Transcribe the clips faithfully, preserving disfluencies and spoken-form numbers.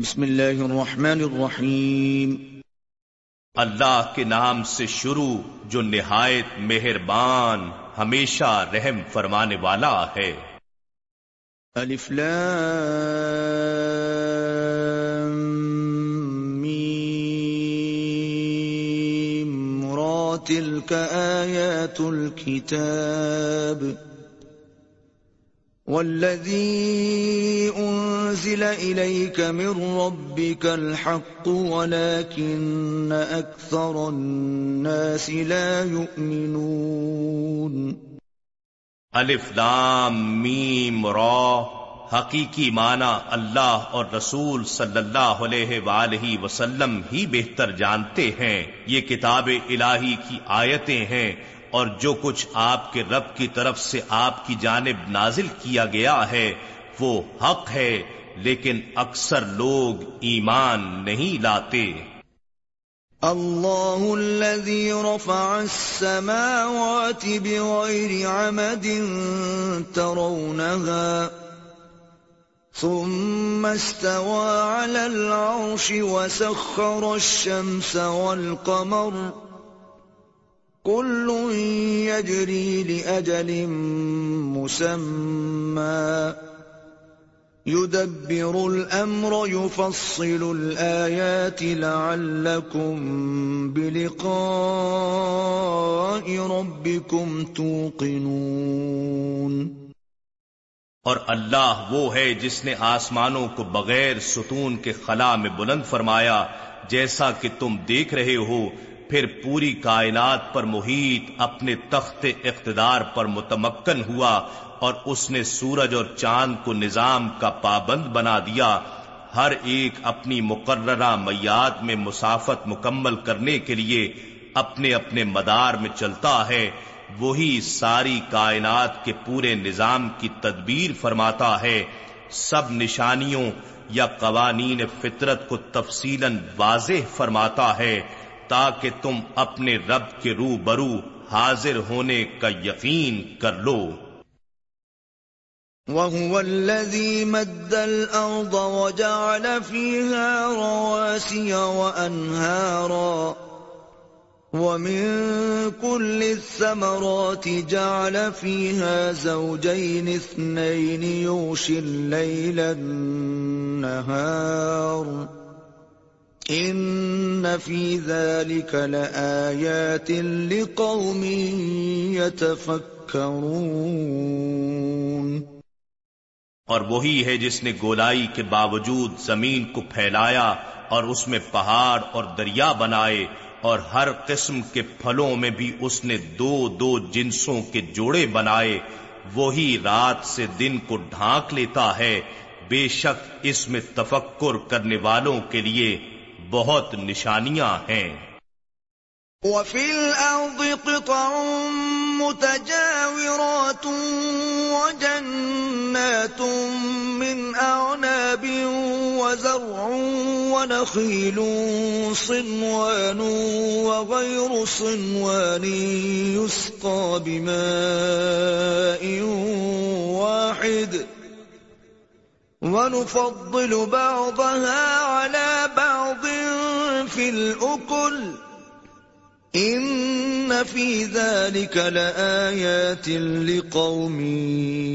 بسم اللہ الرحمن الرحیم۔ اللہ کے نام سے شروع جو نہایت مہربان ہمیشہ رحم فرمانے والا ہے۔ الف لام میم را تلک آیات الکتاب والذی انزل الیک من ربک الحق ولکن اکثر الناس لا یؤمنون۔ الف لام میم را حقیقی معنی اللہ اور رسول صلی اللہ علیہ وآلہ وسلم ہی بہتر جانتے ہیں۔ یہ کتاب الہی کی آیتیں ہیں اور جو کچھ آپ کے رب کی طرف سے آپ کی جانب نازل کیا گیا ہے وہ حق ہے، لیکن اکثر لوگ ایمان نہیں لاتے۔ اللہ الذی رفع السماوات بغیر عمد ترونها ثم استوى على العرش وسخر الشمس والقمر كل يجري لأجل مسمى يدبر الأمر يفصل الآيات لعلكم بلقاء ربكم توقنون۔ اور اللہ وہ ہے جس نے آسمانوں کو بغیر ستون کے خلا میں بلند فرمایا جیسا کہ تم دیکھ رہے ہو، پھر پوری کائنات پر محیط اپنے تخت اقتدار پر متمکن ہوا اور اس نے سورج اور چاند کو نظام کا پابند بنا دیا، ہر ایک اپنی مقررہ میعاد میں مسافت مکمل کرنے کے لیے اپنے اپنے مدار میں چلتا ہے۔ وہی ساری کائنات کے پورے نظام کی تدبیر فرماتا ہے، سب نشانیوں یا قوانین فطرت کو تفصیلاً واضح فرماتا ہے تاکہ تم اپنے رب کے روبرو حاضر ہونے کا یقین کر لو۔ وَهُوَ الَّذِي مَدَّ الْأَرْضَ وَجَعَلَ فِيهَا رَوَاسِيَ وَأَنْهَارًا وَمِن كُلِّ الثَّمَرَاتِ جَعَلَ فِيهَا زَوْجَيْنِ اثْنَيْنِ يُغْشِي اللَّيْلَ النَّهَارَ إِنَّ فِي ذَلِكَ لَآيَاتٍ لِقَوْمٍ يَتَفَكَّرُونَ۔ اور وہی ہے جس نے گولائی کے باوجود زمین کو پھیلایا اور اس میں پہاڑ اور دریا بنائے، اور ہر قسم کے پھلوں میں بھی اس نے دو دو جنسوں کے جوڑے بنائے، وہی رات سے دن کو ڈھانک لیتا ہے، بے شک اس میں تفکر کرنے والوں کے لیے بہت نشانیاں ہیں۔ وَفِي الْأَرْضِ قِطَعٌ مُتَجَاوِرَاتٌ وَجَنَّاتٌ مِّنْ أَعْنَابٍ وَزَرْعٌ وَنَخِيلٌ صِنْوَانٌ وَغَيْرُ صِنْوَانٍ يُسْقَى بِمَاءٍ وَاحِدٍ وَنُفَضِّلُ بَعْضَهَا عَلَى بَعْضٍ فِي الْأُكُلِ ان فی ذلک لآیات لقوم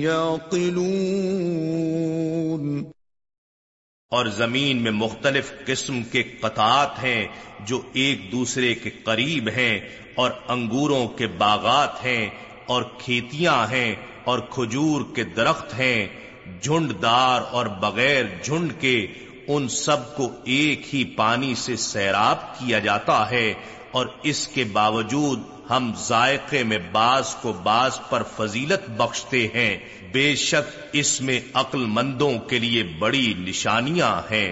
یعقلون۔ اور زمین میں مختلف قسم کے قطعات ہیں جو ایک دوسرے کے قریب ہیں، اور انگوروں کے باغات ہیں اور کھیتیاں ہیں اور کھجور کے درخت ہیں، جھنڈ دار اور بغیر جھنڈ کے، ان سب کو ایک ہی پانی سے سیراب کیا جاتا ہے، اور اس کے باوجود ہم ذائقے میں بعض کو بعض پر فضیلت بخشتے ہیں، بے شک اس میں عقل مندوں کے لیے بڑی نشانیاں ہیں۔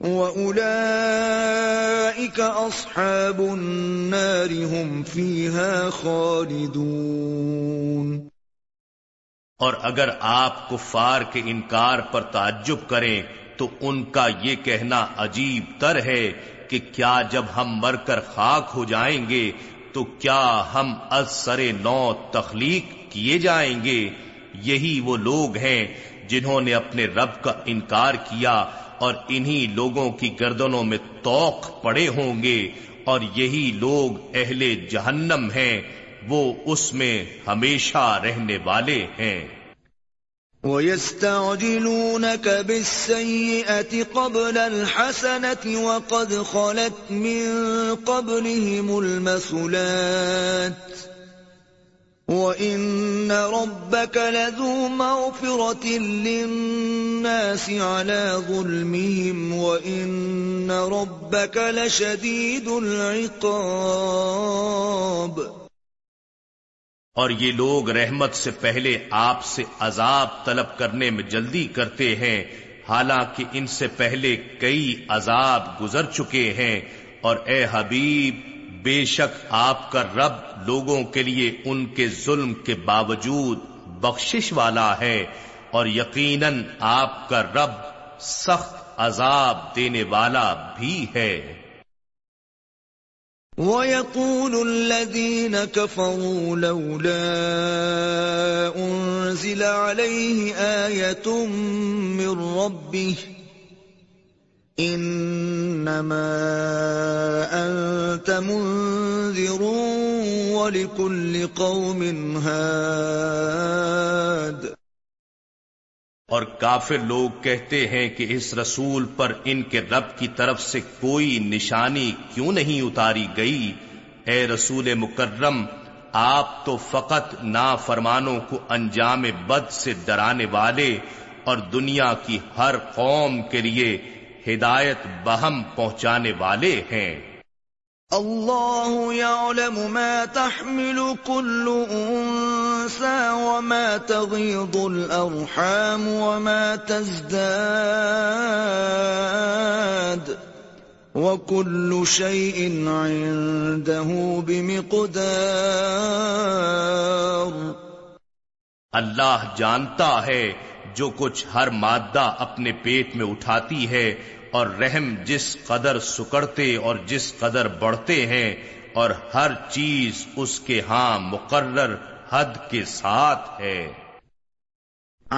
وَأُولَئِكَ أَصْحَابُ النَّارِ هُمْ فِيهَا خَالِدُونَ۔ اور اگر آپ کفار کے انکار پر تعجب کریں تو ان کا یہ کہنا عجیب تر ہے کہ کیا جب ہم مر کر خاک ہو جائیں گے تو کیا ہم از سر نو تخلیق کیے جائیں گے؟ یہی وہ لوگ ہیں جنہوں نے اپنے رب کا انکار کیا اور انہی لوگوں کی گردنوں میں توق پڑے ہوں گے، اور یہی لوگ اہل جہنم ہیں، وہ اس میں ہمیشہ رہنے والے ہیں۔ وَيَسْتَعْجِلُونَكَ بِالسَّيِّئَةِ قَبْلَ الْحَسَنَةِ وَقَدْ خَلَتْ مِن قَبْلِهِمُ الْمَثُلَاتِ وَإِنَّ رَبَّكَ لَذُو مَغْفِرَةٍ لِلنَّاسِ عَلَى ظُلْمِهِمْ وَإِنَّ رَبَّكَ لَشَدِيدُ الْعِقَابِ۔ اور یہ لوگ رحمت سے پہلے آپ سے عذاب طلب کرنے میں جلدی کرتے ہیں، حالانکہ ان سے پہلے کئی عذاب گزر چکے ہیں، اور اے حبیب بے شک آپ کا رب لوگوں کے لیے ان کے ظلم کے باوجود بخشش والا ہے، اور یقیناً آپ کا رب سخت عذاب دینے والا بھی ہے۔ وَيَقُولُ الَّذِينَ كَفَرُوا لَوْلَا أُنْزِلَ عَلَيْهِ آيَةٌ مِّن رَبِّهِ انما انت منذر ولكل قوم هاد۔ اور کافر لوگ کہتے ہیں کہ اس رسول پر ان کے رب کی طرف سے کوئی نشانی کیوں نہیں اتاری گئی؟ اے رسول مکرم، آپ تو فقط نافرمانوں کو انجام بد سے ڈرانے والے اور دنیا کی ہر قوم کے لیے ہدایت بہم پہنچانے والے ہیں۔ اللہ یعلم ما تحمل کل انسا وما تغیض الارحام وما تزداد وکل شیء عنده بمقدار۔ اللہ جانتا ہے جو کچھ ہر مادہ اپنے پیٹ میں اٹھاتی ہے، اور رحم جس قدر سکڑتے اور جس قدر بڑھتے ہیں، اور ہر چیز اس کے ہاں مقرر حد کے ساتھ ہے۔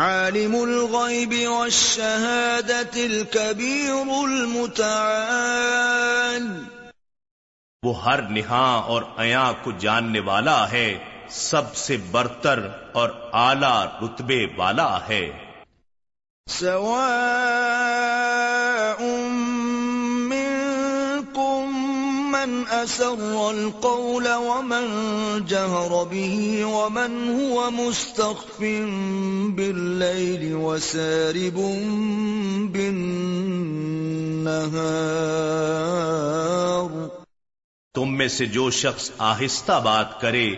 عالم الغیب والشہادۃ الکبیر المتعال۔ وہ ہر نہاں اور عیاں کو جاننے والا ہے، سب سے برتر اور اعلیٰ رتبے والا ہے۔ سواء منکم من اسر القول ومن جہر به ومن هو مستخف باللیل وسارب بالنہار۔ تم میں سے جو شخص آہستہ بات کرے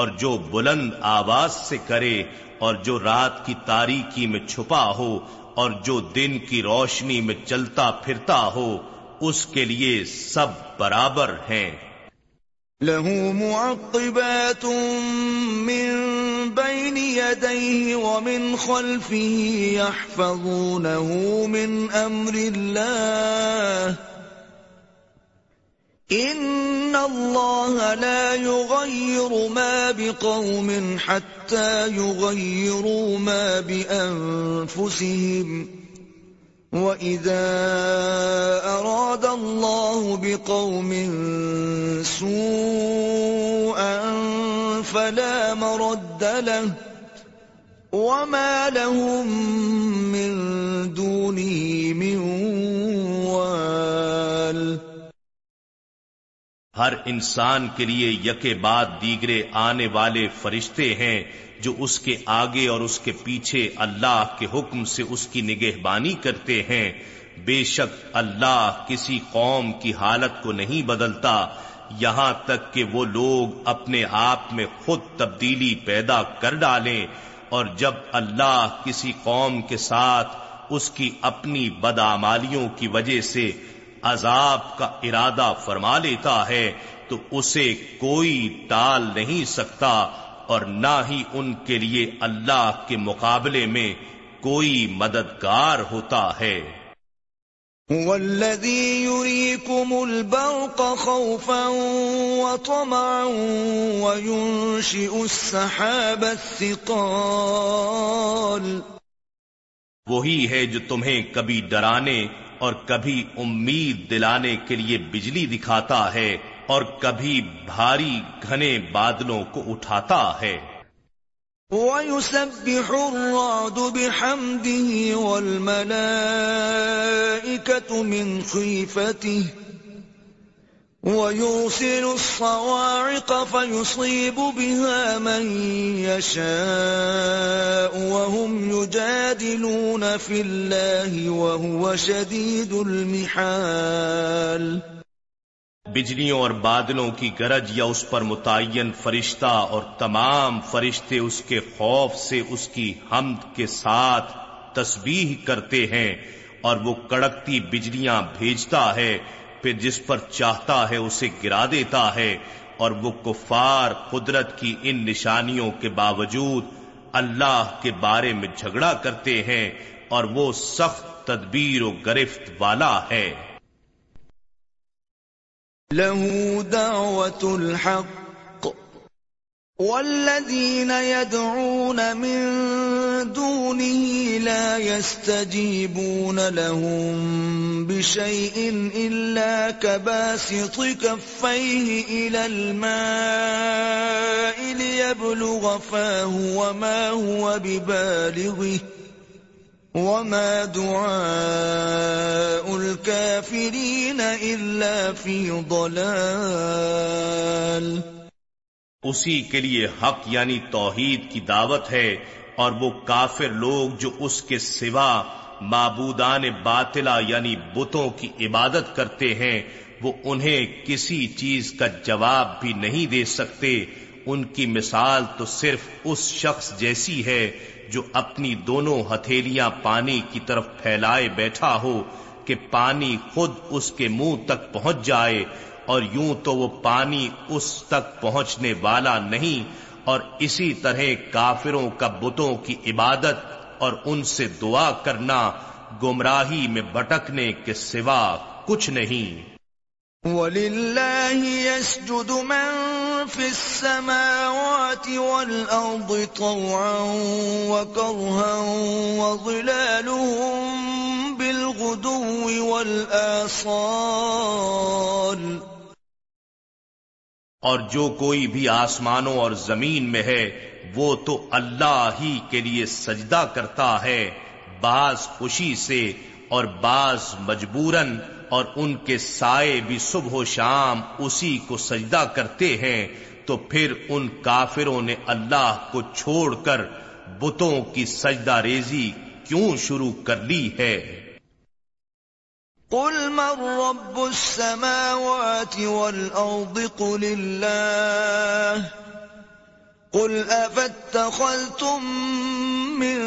اور جو بلند آواز سے کرے اور جو رات کی تاریکی میں چھپا ہو اور جو دن کی روشنی میں چلتا پھرتا ہو، اس کے لیے سب برابر ہیں۔ لَهُ مُعَقِّبَاتٌ مِّن بَيْنِ يَدَيْهِ وَمِنْ خَلْفِهِ يَحْفَظُونَهُ مِنْ أَمْرِ اللَّهِ ان اللہ لا یغیر ما بقوم حتی یغیروا ما بانفسہم وَإِذَا أَرَادَ اللَّهُ بِقَوْمٍ سُوءًا فَلَا مَرَدَّ لَهُ وَمَا لَهُم مِّن دُونِهِ مِن وَالٍ۔ ہر انسان کے لیے یکے بعد دیگرے آنے والے فرشتے ہیں جو اس کے آگے اور اس کے پیچھے اللہ کے حکم سے اس کی نگہبانی کرتے ہیں۔ بے شک اللہ کسی قوم کی حالت کو نہیں بدلتا، یہاں تک کہ وہ لوگ اپنے آپ میں خود تبدیلی پیدا کر ڈالیں، اور جب اللہ کسی قوم کے ساتھ اس کی اپنی بدعمالیوں کی وجہ سے عذاب کا ارادہ فرما لیتا ہے تو اسے کوئی ٹال نہیں سکتا اور نہ ہی ان کے لیے اللہ کے مقابلے میں کوئی مددگار ہوتا ہے۔ هو الذي يريكم البرق خوفا وطمعا وينشئ السحاب الثقال، وہی ہے جو تمہیں کبھی ڈرانے اور کبھی امید دلانے کے لیے بجلی دکھاتا ہے اور کبھی بھاری گھنے بادلوں کو اٹھاتا ہے۔ وَيُسَبِّحُ الرَّعْدُ بِحَمْدِهِ وَالْمَلَائِكَةُ مِنْ خِيفَتِهِ وَيُرْسِلُ الصَّوَاعِقَ فَيُصِيبُ بِهَا مَنْ يَشَاءُ وَهُمْ يُجَادِلُونَ فِي اللَّهِ وَهُوَ شَدِيدُ الْمِحَالِ۔ بجلیوں اور بادلوں کی گرج یا اس پر متعین فرشتہ اور تمام فرشتے اس کے خوف سے اس کی حمد کے ساتھ تسبیح کرتے ہیں اور وہ کڑکتی بجلیاں بھیجتا ہے، پھر جس پر چاہتا ہے اسے گرا دیتا ہے، اور وہ کفار قدرت کی ان نشانیوں کے باوجود اللہ کے بارے میں جھگڑا کرتے ہیں اور وہ سخت تدبیر و گرفت والا ہے۔ لَهُ دَعْوَةُ الْحَقِّ وَالَّذِينَ يَدْعُونَ مِن دُونِهِ لَا يَسْتَجِيبُونَ لَهُم بِشَيْءٍ إِلَّا كَبَاسِطِ كَفَّيْهِ إِلَى الْمَاءِ لِيَبْلُغَ فَاهُ وَمَا هُوَ بِبَالِغِهِ وما دعاء الكافرين إلا في ضلال۔ اسی کے لیے حق یعنی توحید کی دعوت ہے، اور وہ کافر لوگ جو اس کے سوا معبودان باطلا یعنی بتوں کی عبادت کرتے ہیں وہ انہیں کسی چیز کا جواب بھی نہیں دے سکتے، ان کی مثال تو صرف اس شخص جیسی ہے جو اپنی دونوں ہتھیلیاں پانی کی طرف پھیلائے بیٹھا ہو کہ پانی خود اس کے منہ تک پہنچ جائے، اور یوں تو وہ پانی اس تک پہنچنے والا نہیں، اور اسی طرح کافروں کا بتوں کی عبادت اور ان سے دعا کرنا گمراہی میں بھٹکنے کے سوا کچھ نہیں۔ وَلِلَّهِ يَسْجُدُ مَن فِي السَّمَاوَاتِ وَالْأَرْضِ طَوْعًا وَكَرْهًا وَظِلَالُهُم بِالْغُدُوِّ وَالْآصَالِ۔ اور جو کوئی بھی آسمانوں اور زمین میں ہے وہ تو اللہ ہی کے لیے سجدہ کرتا ہے، بعض خوشی سے اور بعض مجبوراً، اور ان کے سائے بھی صبح و شام اسی کو سجدہ کرتے ہیں، تو پھر ان کافروں نے اللہ کو چھوڑ کر بتوں کی سجدہ ریزی کیوں شروع کر لی ہے؟ قل من رب السماوات والارض قل اللہ قل افاتخذتم من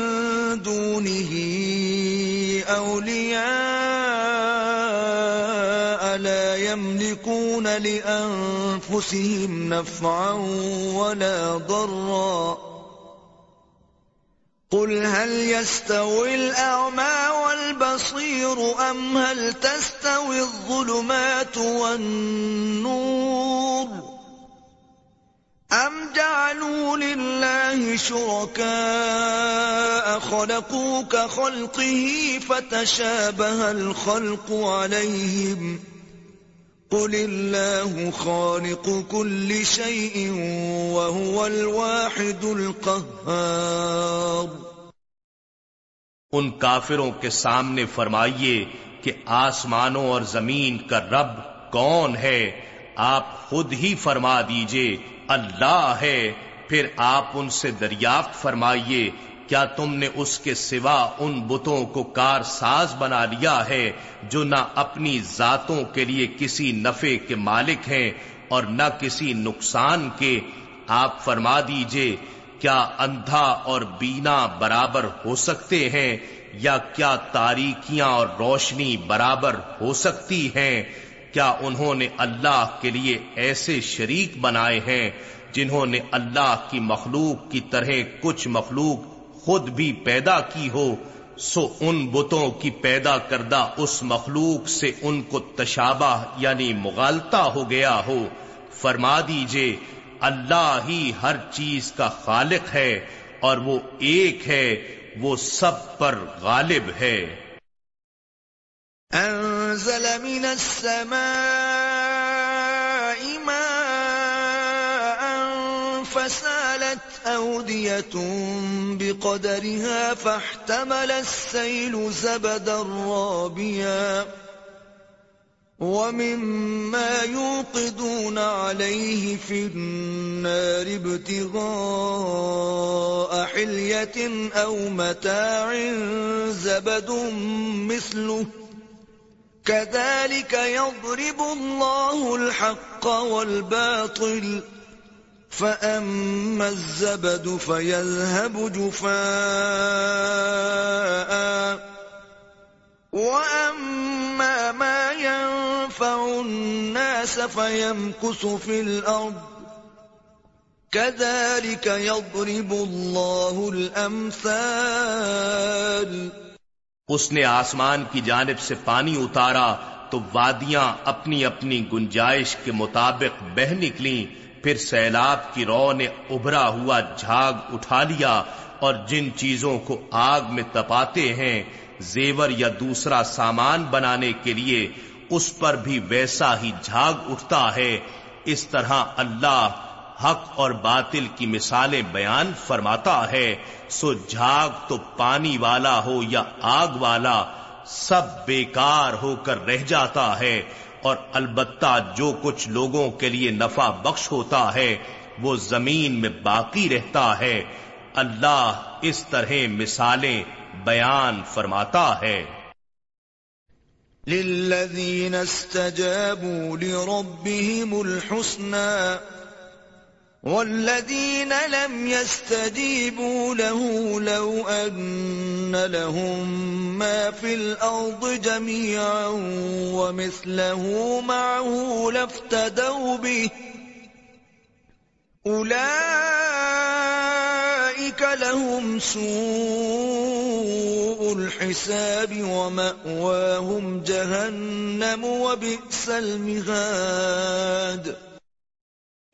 دونه اولیاء لا یملکون لانفسهم نفعا ولا ضرا قل هل يستوي الاعمى والبصیر ام هل تستوي الظلمات والنور ام جعلوا للہ شرکاء خلقوا کخلقہ فتشابہ الخلق علیہم قل اللہ خالق کل شیء وہو الواحد القہار۔ ان کافروں کے سامنے فرمائیے کہ آسمانوں اور زمین کا رب کون ہے؟ آپ خود ہی فرما دیجئے اللہ ہے، پھر آپ ان سے دریافت فرمائیے کیا تم نے اس کے سوا ان بتوں کو کار ساز بنا لیا ہے جو نہ اپنی ذاتوں کے لیے کسی نفع کے مالک ہیں اور نہ کسی نقصان کے؟ آپ فرما دیجئے کیا اندھا اور بینا برابر ہو سکتے ہیں یا کیا تاریکیاں اور روشنی برابر ہو سکتی ہیں؟ کیا انہوں نے اللہ کے لیے ایسے شریک بنائے ہیں جنہوں نے اللہ کی مخلوق کی طرح کچھ مخلوق خود بھی پیدا کی ہو، سو ان بتوں کی پیدا کردہ اس مخلوق سے ان کو تشابہ یعنی مغالطہ ہو گیا ہو؟ فرما دیجئے اللہ ہی ہر چیز کا خالق ہے اور وہ ایک ہے، وہ سب پر غالب ہے۔ انزل من السماء ماء فسالت اودية بقدرها فاحتمل السيل زبدا رابيا وَمِمَّا يُوقِدُونَ عَلَيْهِ فِي النَّارِ ابْتِغَاءَ حِلْيَةٍ أَوْ مَتَاعٍ زَبَدٌ مِثْلُهُ كَذَلِكَ يَضْرِبُ اللَّهُ الْحَقَّ وَالْبَاطِلَ فَأَمَّا الزَّبَدُ فَيَذْهَبُ جُفَاءً وَأَمَّا مَا يَنفَعُ النَّاسَ فَيَمْكُثُ فِي الْأَرْضِ كَذَلِكَ يَضْرِبُ اللَّهُ الْأَمْثَالَ۔ اس نے آسمان کی جانب سے پانی اتارا تو وادیاں اپنی اپنی گنجائش کے مطابق بہ نکلیں، پھر سیلاب کی رو نے ابھرا ہوا جھاگ اٹھا لیا، اور جن چیزوں کو آگ میں تپاتے ہیں زیور یا دوسرا سامان بنانے کے لیے، اس پر بھی ویسا ہی جھاگ اٹھتا ہے۔ اس طرح اللہ حق اور باطل کی مثالیں بیان فرماتا ہے، سو جھاگ تو پانی والا ہو یا آگ والا سب بیکار ہو کر رہ جاتا ہے، اور البتہ جو کچھ لوگوں کے لیے نفع بخش ہوتا ہے وہ زمین میں باقی رہتا ہے۔ اللہ اس طرح مثالیں بیان فرماتا ہے۔ للذین استجابوا لربهم الحسنى والذین لم يستجیبوا له لو ان لهم ما في الارض جميعا ومثله معه لافتدوا به اولئک لهم سوء الحساب ومأواهم جہنم وبئس المہاد۔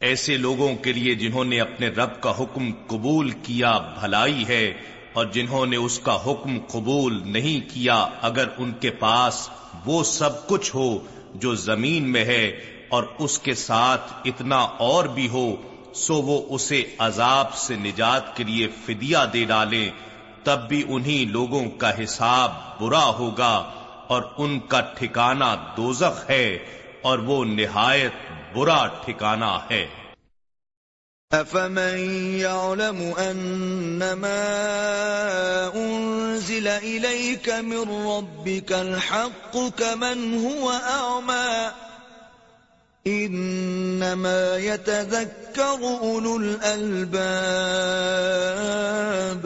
ایسے لوگوں کے لیے جنہوں نے اپنے رب کا حکم قبول کیا بھلائی ہے، اور جنہوں نے اس کا حکم قبول نہیں کیا اگر ان کے پاس وہ سب کچھ ہو جو زمین میں ہے اور اس کے ساتھ اتنا اور بھی ہو، سو وہ اسے عذاب سے نجات کے لیے فدیہ دے ڈالیں، تب بھی انہی لوگوں کا حساب برا ہوگا اور ان کا ٹھکانہ دوزخ ہے، اور وہ نہایت برا ٹھکانہ ہے۔ أَفَمَن يَعْلَمُ أَنَّمَا أُنزِلَ إِلَيْكَ مِن رَّبِّكَ الْحَقُّ كَمَن هُوَ أَعْمَى إِنَّمَا يَتَذَكَّرُ أُولُو الْأَلْبَابِ۔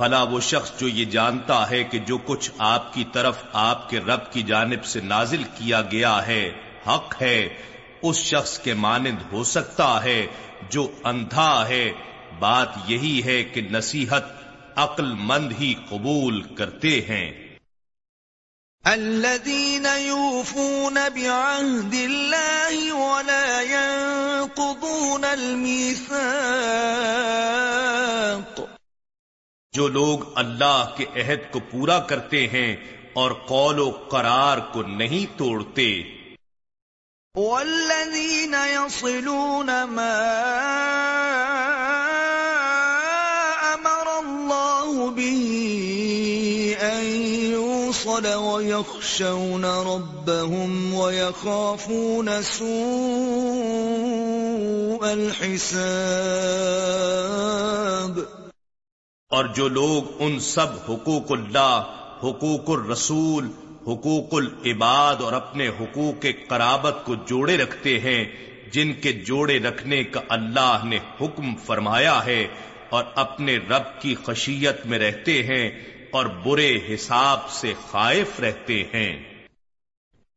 بھلا وہ شخص جو یہ جانتا ہے کہ جو کچھ آپ کی طرف آپ کے رب کی جانب سے نازل کیا گیا ہے حق ہے، اس شخص کے مانند ہو سکتا ہے جو اندھا ہے؟ بات یہی ہے کہ نصیحت عقل مند ہی قبول کرتے ہیں۔ الذين يوفون بعهد الله ولا ينقضون الميثاق، جو لوگ اللہ کے عہد کو پورا کرتے ہیں اور قول و قرار کو نہیں توڑتے۔ والذین یصلون ما امر اللہ به ان یوصل ویخشون ربهم ویخافون سوء الحساب۔ اور جو لوگ ان سب حقوق اللہ، حقوق الرسول، حقوق العباد اور اپنے حقوق قرابت کو جوڑے رکھتے ہیں جن کے جوڑے رکھنے کا اللہ نے حکم فرمایا ہے، اور اپنے رب کی خشیت میں رہتے ہیں، اور برے حساب سے خائف رہتے ہیں۔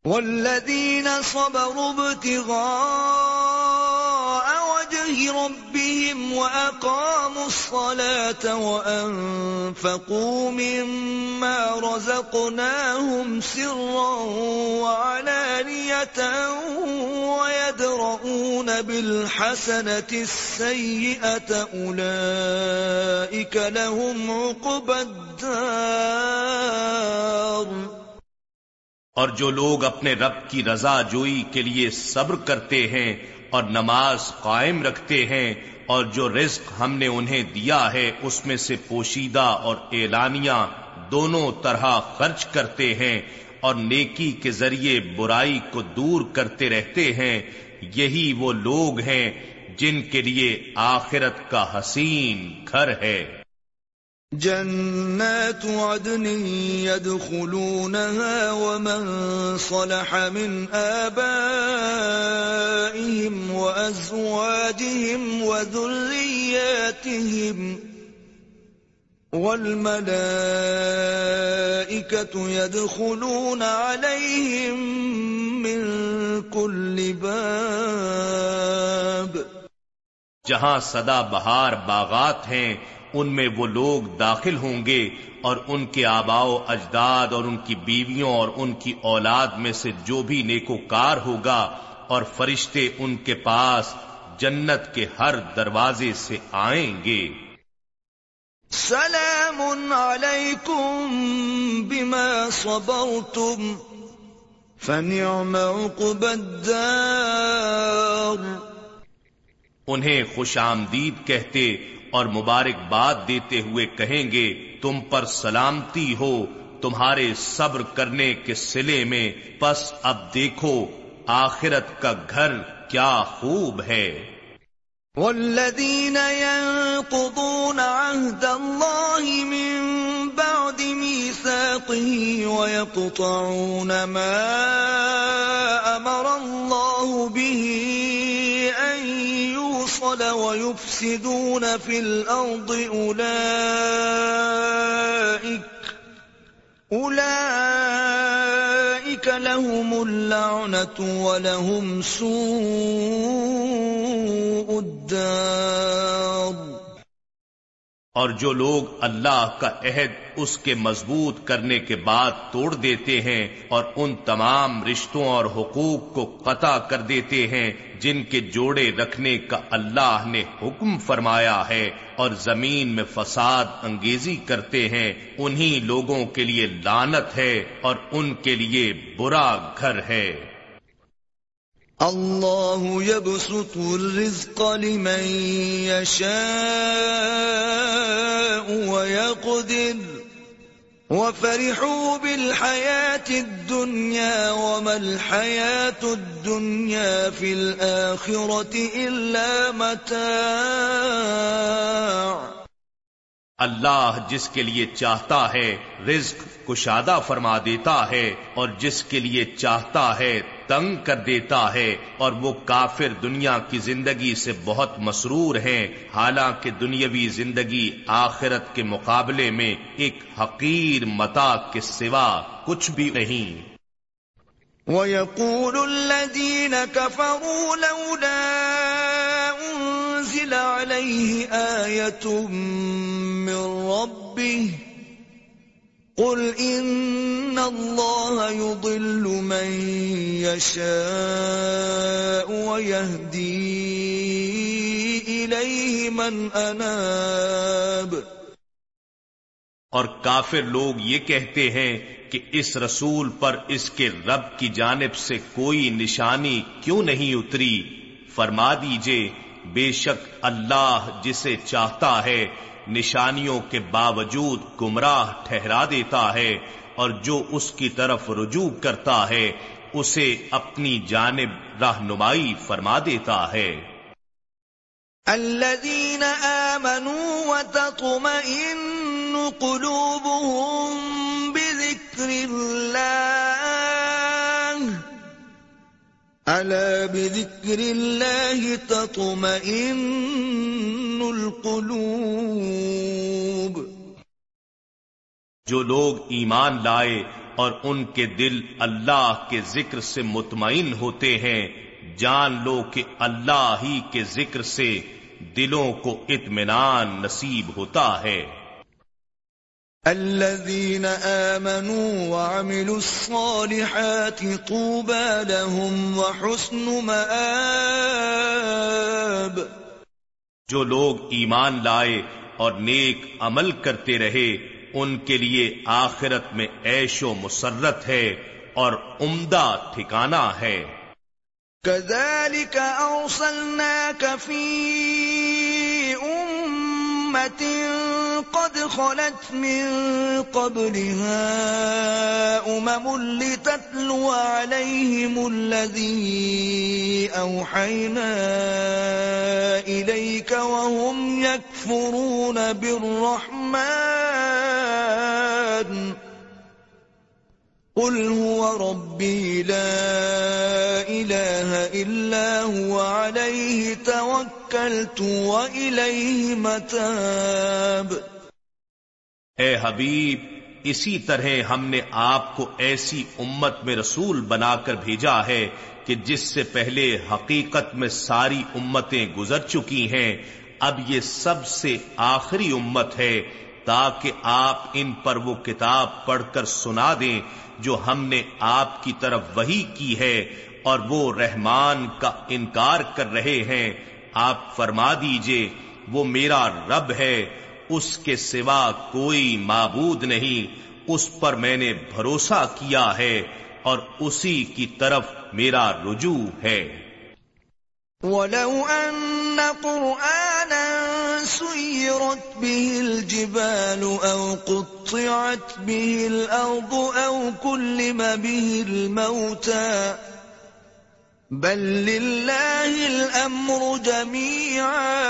والذین صبروا ابتغاء وجه ربهم وأقاموا الصلاة وأنفقوا مما رزقناهم سرا وعلانية ويدرؤون بالحسنة السيئة أولئك لهم عقبى الدار۔ اور جو لوگ اپنے رب کی رضا جوئی کے لیے صبر کرتے ہیں اور نماز قائم رکھتے ہیں اور جو رزق ہم نے انہیں دیا ہے اس میں سے پوشیدہ اور اعلانیہ دونوں طرح خرچ کرتے ہیں اور نیکی کے ذریعے برائی کو دور کرتے رہتے ہیں، یہی وہ لوگ ہیں جن کے لیے آخرت کا حسین گھر ہے۔ جنات عدن يدخلونها ومن صلح من آبائهم وأزواجهم وذرياتهم والملائكة يدخلون عليهم من كل باب۔ جہاں سدا بہار باغات ہیں ان میں وہ لوگ داخل ہوں گے، اور ان کے آباء و اجداد اور ان کی بیویوں اور ان کی اولاد میں سے جو بھی نیکوکار ہوگا، اور فرشتے ان کے پاس جنت کے ہر دروازے سے آئیں گے۔ سلام علیکم بما صبرتم فنعم عقبی الدار۔ انہیں خوش آمدید کہتے اور مبارک بات دیتے ہوئے کہیں گے، تم پر سلامتی ہو تمہارے صبر کرنے کے صلے میں، پس اب دیکھو آخرت کا گھر کیا خوب ہے۔ والذین ينقضون عہد اللہ من بعد میثاقہ ویقطعون ما امر اللہ به ان وَيُفْسِدُونَ فِي الْأَرْضِ أُولَئِكَ أُولَئِكَ لَهُمُ اللَّعْنَةُ وَلَهُمْ سُوءُ الدَّارِ۔ اور جو لوگ اللہ کا عہد اس کے مضبوط کرنے کے بعد توڑ دیتے ہیں اور ان تمام رشتوں اور حقوق کو قطع کر دیتے ہیں جن کے جوڑے رکھنے کا اللہ نے حکم فرمایا ہے، اور زمین میں فساد انگیزی کرتے ہیں، انہی لوگوں کے لیے لعنت ہے اور ان کے لیے برا گھر ہے۔ اللہ یبسط الرزق لمن یشاء ویقدر وفرحوا بالحیاة الدنیا وما الحیاة الدنیا فی الآخرة الا متاع۔ اللہ جس کے لیے چاہتا ہے رزق کشادہ فرما دیتا ہے اور جس کے لیے چاہتا ہے تنگ کر دیتا ہے، اور وہ کافر دنیا کی زندگی سے بہت مسرور ہیں، حالانکہ دنیاوی زندگی آخرت کے مقابلے میں ایک حقیر متاع کے سوا کچھ بھی نہیں۔ وَيَقُولُ الَّذِينَ كَفَرُوا لَوْلَا أُنزِلَ عَلَيْهِ آيَةٌ مِّن رَّبِّهِ قُلْ إِنَّ اللَّهَ يُضِلُّ مَن يَشَاءُ وَيَهْدِي إِلَيْهِ مَن أَنَابَ۔ اور کافر لوگ یہ کہتے ہیں کہ اس رسول پر اس کے رب کی جانب سے کوئی نشانی کیوں نہیں اتری؟ فرما دیجئے بے شک اللہ جسے چاہتا ہے نشانیوں کے باوجود گمراہ ٹھہرا دیتا ہے، اور جو اس کی طرف رجوع کرتا ہے اسے اپنی جانب رہنمائی فرما دیتا ہے۔ الذین آمنوا وتطمئن قلوبهم بذکر اللہ الا بذکر اللہ تطمئن القلوب۔ جو لوگ ایمان لائے اور ان کے دل اللہ کے ذکر سے مطمئن ہوتے ہیں، جان لو کہ اللہ ہی کے ذکر سے دلوں کو اطمینان نصیب ہوتا ہے۔ الذين آمنوا وعملوا الصالحات طوبى لهم وحسن مآب، جو لوگ ایمان لائے اور نیک عمل کرتے رہے ان کے لیے آخرت میں عیش و مسرت ہے اور عمدہ ٹھکانہ ہے۔ كذلك أرسلناك في أمة قد خلت من قبلها أمم لتتلو عليهم الذي أوحينا إليك وهم يكفرون بالرحمن قل هو ربي لا إله إلا هو عليه توكلت وإليه متاب۔ اے حبیب، اسی طرح ہم نے آپ کو ایسی امت میں رسول بنا کر بھیجا ہے کہ جس سے پہلے حقیقت میں ساری امتیں گزر چکی ہیں، اب یہ سب سے آخری امت ہے، تاکہ آپ ان پر وہ کتاب پڑھ کر سنا دیں جو ہم نے آپ کی طرف وحی کی ہے، اور وہ رحمان کا انکار کر رہے ہیں۔ آپ فرما دیجئے وہ میرا رب ہے، اس کے سوا کوئی معبود نہیں، اس پر میں نے بھروسہ کیا ہے اور اسی کی طرف میرا رجوع ہے۔ وَلَوْ أَنَّ قُرْآنًا سُيِّرَتْ بِهِ الْجِبَالُ أَوْ قُطِّعَتْ بِهِ الْأَرْضُ أَوْ كُلِّمَ بِهِ الْمَوْتَى بَلْ لِلَّهِ الْأَمْرُ جَمِيعًا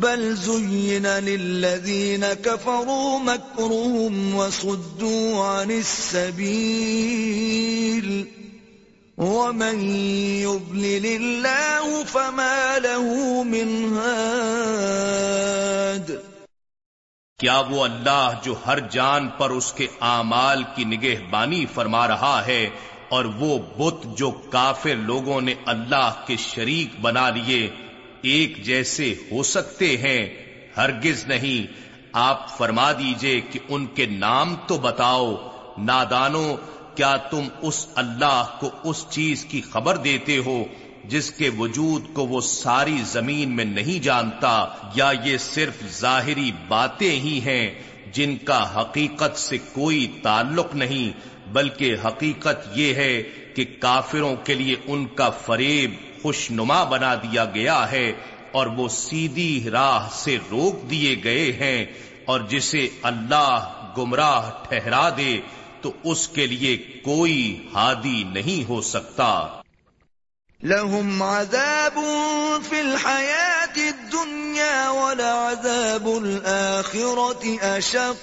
بل زين للذين كفروا مكرهم وصدوا عن السبيل ومن يضلل الله فما له من هاد۔ کیا وہ اللہ جو ہر جان پر اس کے اعمال کی نگہبانی فرما رہا ہے، اور وہ بت جو کافر لوگوں نے اللہ کے شریک بنا لیے ایک جیسے ہو سکتے ہیں؟ ہرگز نہیں۔ آپ فرما دیجئے کہ ان کے نام تو بتاؤ۔ نادانو، کیا تم اس اللہ کو اس چیز کی خبر دیتے ہو جس کے وجود کو وہ ساری زمین میں نہیں جانتا، یا یہ صرف ظاہری باتیں ہی ہیں جن کا حقیقت سے کوئی تعلق نہیں، بلکہ حقیقت یہ ہے کہ کافروں کے لیے ان کا فریب خوشنما بنا دیا گیا ہے اور وہ سیدھی راہ سے روک دیے گئے ہیں، اور جسے اللہ گمراہ ٹھہرا دے تو اس کے لیے کوئی ہادی نہیں ہو سکتا۔ لَهُمْ عَذَابٌ فِي الْحَيَاةِ الدُّنْيَا وَلَعَذَابُ الْآخِرَةِ أَشَقُّ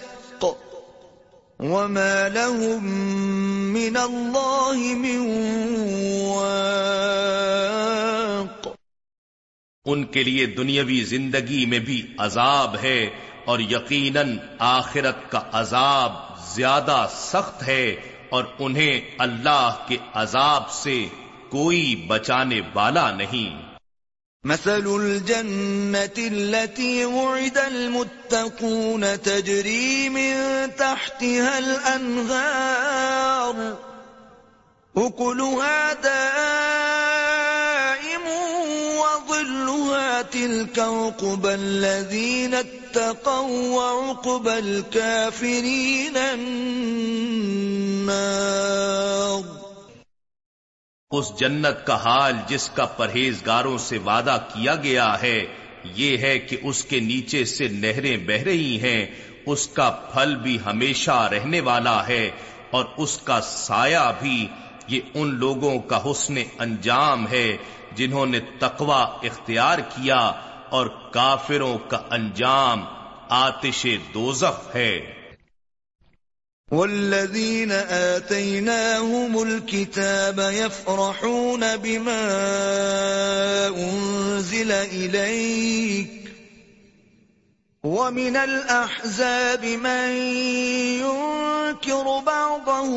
وما لهم من اللہ من واق۔ ان کے لیے دنیاوی زندگی میں بھی عذاب ہے، اور یقیناً آخرت کا عذاب زیادہ سخت ہے، اور انہیں اللہ کے عذاب سے کوئی بچانے والا نہیں۔ مثل الجنة التي وعد المتقون تجري من تحتها الأنهار أكلها دائم وظلها، تلك عقبى الذين اتقوا وعقبى الكافرين النار۔ اس جنت کا حال جس کا پرہیزگاروں سے وعدہ کیا گیا ہے یہ ہے کہ اس کے نیچے سے نہریں بہہ رہی ہیں، اس کا پھل بھی ہمیشہ رہنے والا ہے، اور اس کا سایہ بھی۔ یہ ان لوگوں کا حسن انجام ہے جنہوں نے تقوی اختیار کیا، اور کافروں کا انجام آتش دوزخ ہے۔ والذين آتيناهم الكتاب يفرحون بما أنزل إليك ومن الأحزاب من ينكر بعضه،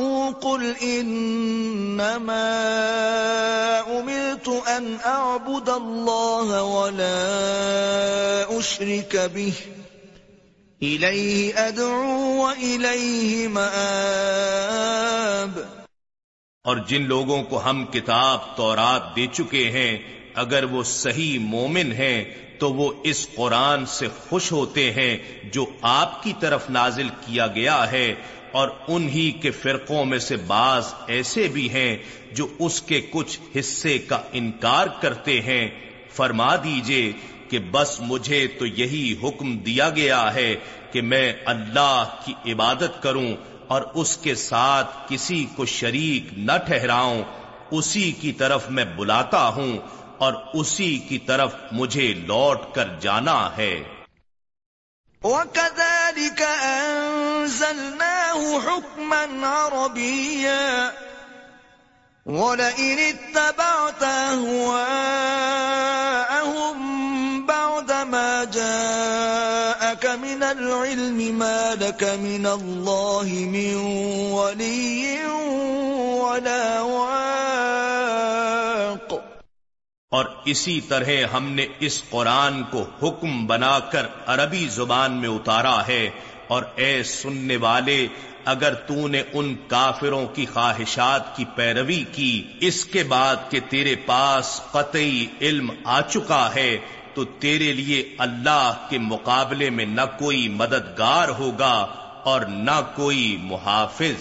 قل إنما أمرت أن أعبد الله ولا أشرك به الیہ ادعو و الیہ مآب۔ اور جن لوگوں کو ہم کتاب تورات دے چکے ہیں اگر وہ صحیح مومن ہیں تو وہ اس قرآن سے خوش ہوتے ہیں جو آپ کی طرف نازل کیا گیا ہے، اور انہی کے فرقوں میں سے بعض ایسے بھی ہیں جو اس کے کچھ حصے کا انکار کرتے ہیں۔ فرما دیجئے کہ بس مجھے تو یہی حکم دیا گیا ہے کہ میں اللہ کی عبادت کروں اور اس کے ساتھ کسی کو شریک نہ ٹھہراؤں، اسی کی طرف میں بلاتا ہوں اور اسی کی طرف مجھے لوٹ کر جانا ہے۔ وَكَذَلِكَ أَنزَلْنَاهُ حُكْمًا عَرَبِيًّا وَلَئِنِ اتَّبَعْتَ أَهْوَاءَهُمْ ما جاءك من العلم ما لك من الله من ولي ولا واق۔ اور اسی طرح ہم نے اس قرآن کو حکم بنا کر عربی زبان میں اتارا ہے، اور اے سننے والے اگر تو نے ان کافروں کی خواہشات کی پیروی کی اس کے بعد کہ تیرے پاس قطعی علم آ چکا ہے تو تیرے لیے اللہ کے مقابلے میں نہ کوئی مددگار ہوگا اور نہ کوئی محافظ۔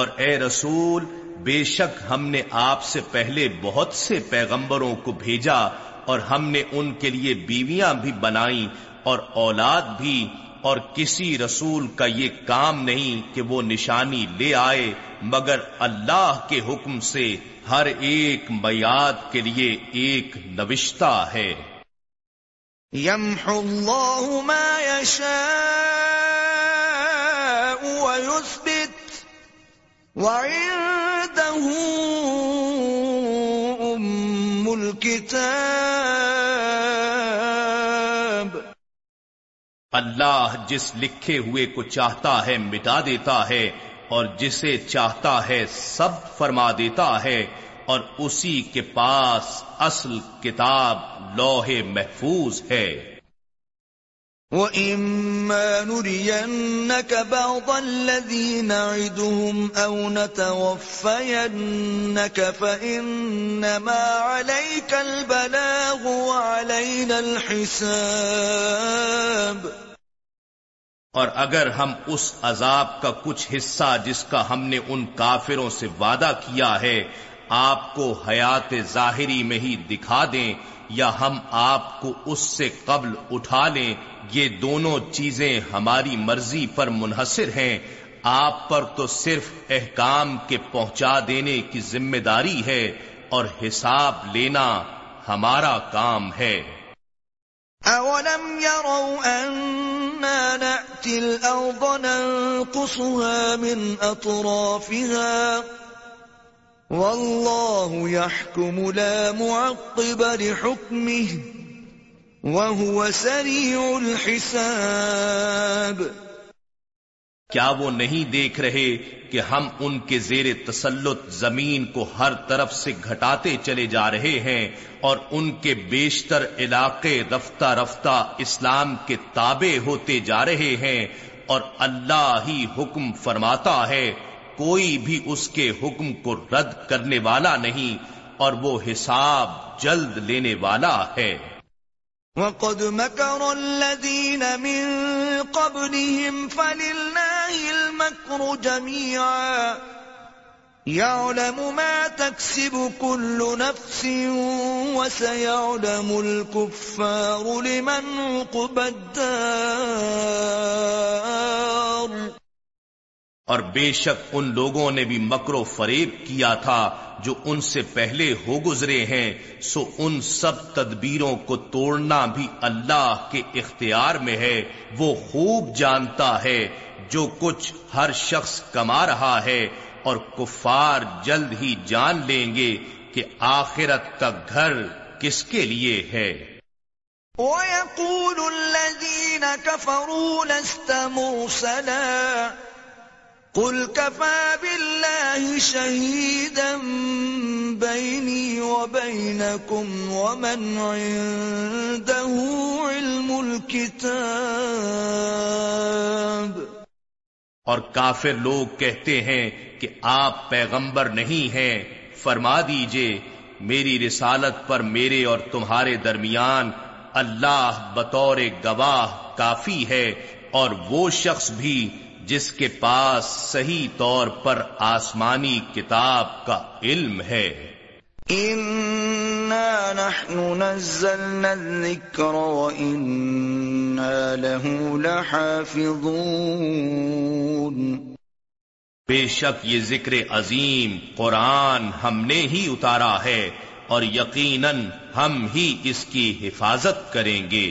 اور اے رسول، بے شک ہم نے آپ سے پہلے بہت سے پیغمبروں کو بھیجا اور ہم نے ان کے لیے بیویاں بھی بنائیں اور اولاد بھی، اور کسی رسول کا یہ کام نہیں کہ وہ نشانی لے آئے مگر اللہ کے حکم سے، ہر ایک میعاد کے لیے ایک نوشتہ ہے۔ یمحو اللہ ما یشاء ویثبت وعنده ام الکتاب۔ اللہ جس لکھے ہوئے کو چاہتا ہے مٹا دیتا ہے اور جسے چاہتا ہے سب فرما دیتا ہے، اور اسی کے پاس اصل کتاب لوح محفوظ ہے۔ وَإِمَّا نُرِيَنَّكَ بَعْضَ الَّذِي نَعِدُهُمْ أَوْ نَتَوَفَّيَنَّكَ فَإِنَّمَا عَلَيْكَ الْبَلَاغُ وَعَلَيْنَا الْحِسَابُ۔ اور اگر ہم اس عذاب کا کچھ حصہ جس کا ہم نے ان کافروں سے وعدہ کیا ہے آپ کو حیات ظاہری میں ہی دکھا دیں یا ہم آپ کو اس سے قبل اٹھا لیں، یہ دونوں چیزیں ہماری مرضی پر منحصر ہیں، آپ پر تو صرف احکام کے پہنچا دینے کی ذمہ داری ہے اور حساب لینا ہمارا کام ہے۔ أَوَلَمْ يَرَوْا أَنَّا نَأْتِي الْأَرْضَ نَنْقُصُهَا مِنْ أَطْرَافِهَا وَاللَّهُ يَحْكُمُ لَا مُعَقِّبَ لِحُكْمِهِ وَهُوَ سَرِيعُ الْحِسَابِ۔ کیا وہ نہیں دیکھ رہے کہ ہم ان کے زیر تسلط زمین کو ہر طرف سے گھٹاتے چلے جا رہے ہیں اور ان کے بیشتر علاقے رفتہ رفتہ اسلام کے تابع ہوتے جا رہے ہیں، اور اللہ ہی حکم فرماتا ہے، کوئی بھی اس کے حکم کو رد کرنے والا نہیں اور وہ حساب جلد لینے والا ہے۔ وَقَدْ مَكَرَ الَّذِينَ مِن قَبْلِهِمْ فَلِلَّهِ الْمَكْرُ جَمِيعًا يَعْلَمُ مَا تَكْسِبُ كُلُّ نَفْسٍ وَسَيَعْلَمُ الْكُفَّارُ لِمَنْ عُقْبَى الدَّارِ۔ اور بے شک ان لوگوں نے بھی مکر و فریب کیا تھا جو ان سے پہلے ہو گزرے ہیں، سو ان سب تدبیروں کو توڑنا بھی اللہ کے اختیار میں ہے، وہ خوب جانتا ہے جو کچھ ہر شخص کما رہا ہے، اور کفار جلد ہی جان لیں گے کہ آخرت کا گھر کس کے لیے ہے۔ وَيَقُولُ الَّذِينَ كَفَرُوا لَسْتَ مُرْسَلًا قُلْ كَفَى بِاللَّهِ شَهِيدًا بَيْنِي وَبَيْنَكُمْ وَمَنْ عِنْدَهُ عِلْمُ الْكِتَابِ۔ اور کافر لوگ کہتے ہیں کہ آپ پیغمبر نہیں ہیں، فرما دیجئے میری رسالت پر میرے اور تمہارے درمیان اللہ بطور گواہ کافی ہے، اور وہ شخص بھی جس کے پاس صحیح طور پر آسمانی کتاب کا علم ہے۔ اِنَّا نَحْنُ نَزَّلْنَا الذِّكْرَ وَإِنَّا لَهُ لَحَافِظُونَ۔ بے شک یہ ذکر عظیم قرآن ہم نے ہی اتارا ہے اور یقیناً ہم ہی اس کی حفاظت کریں گے۔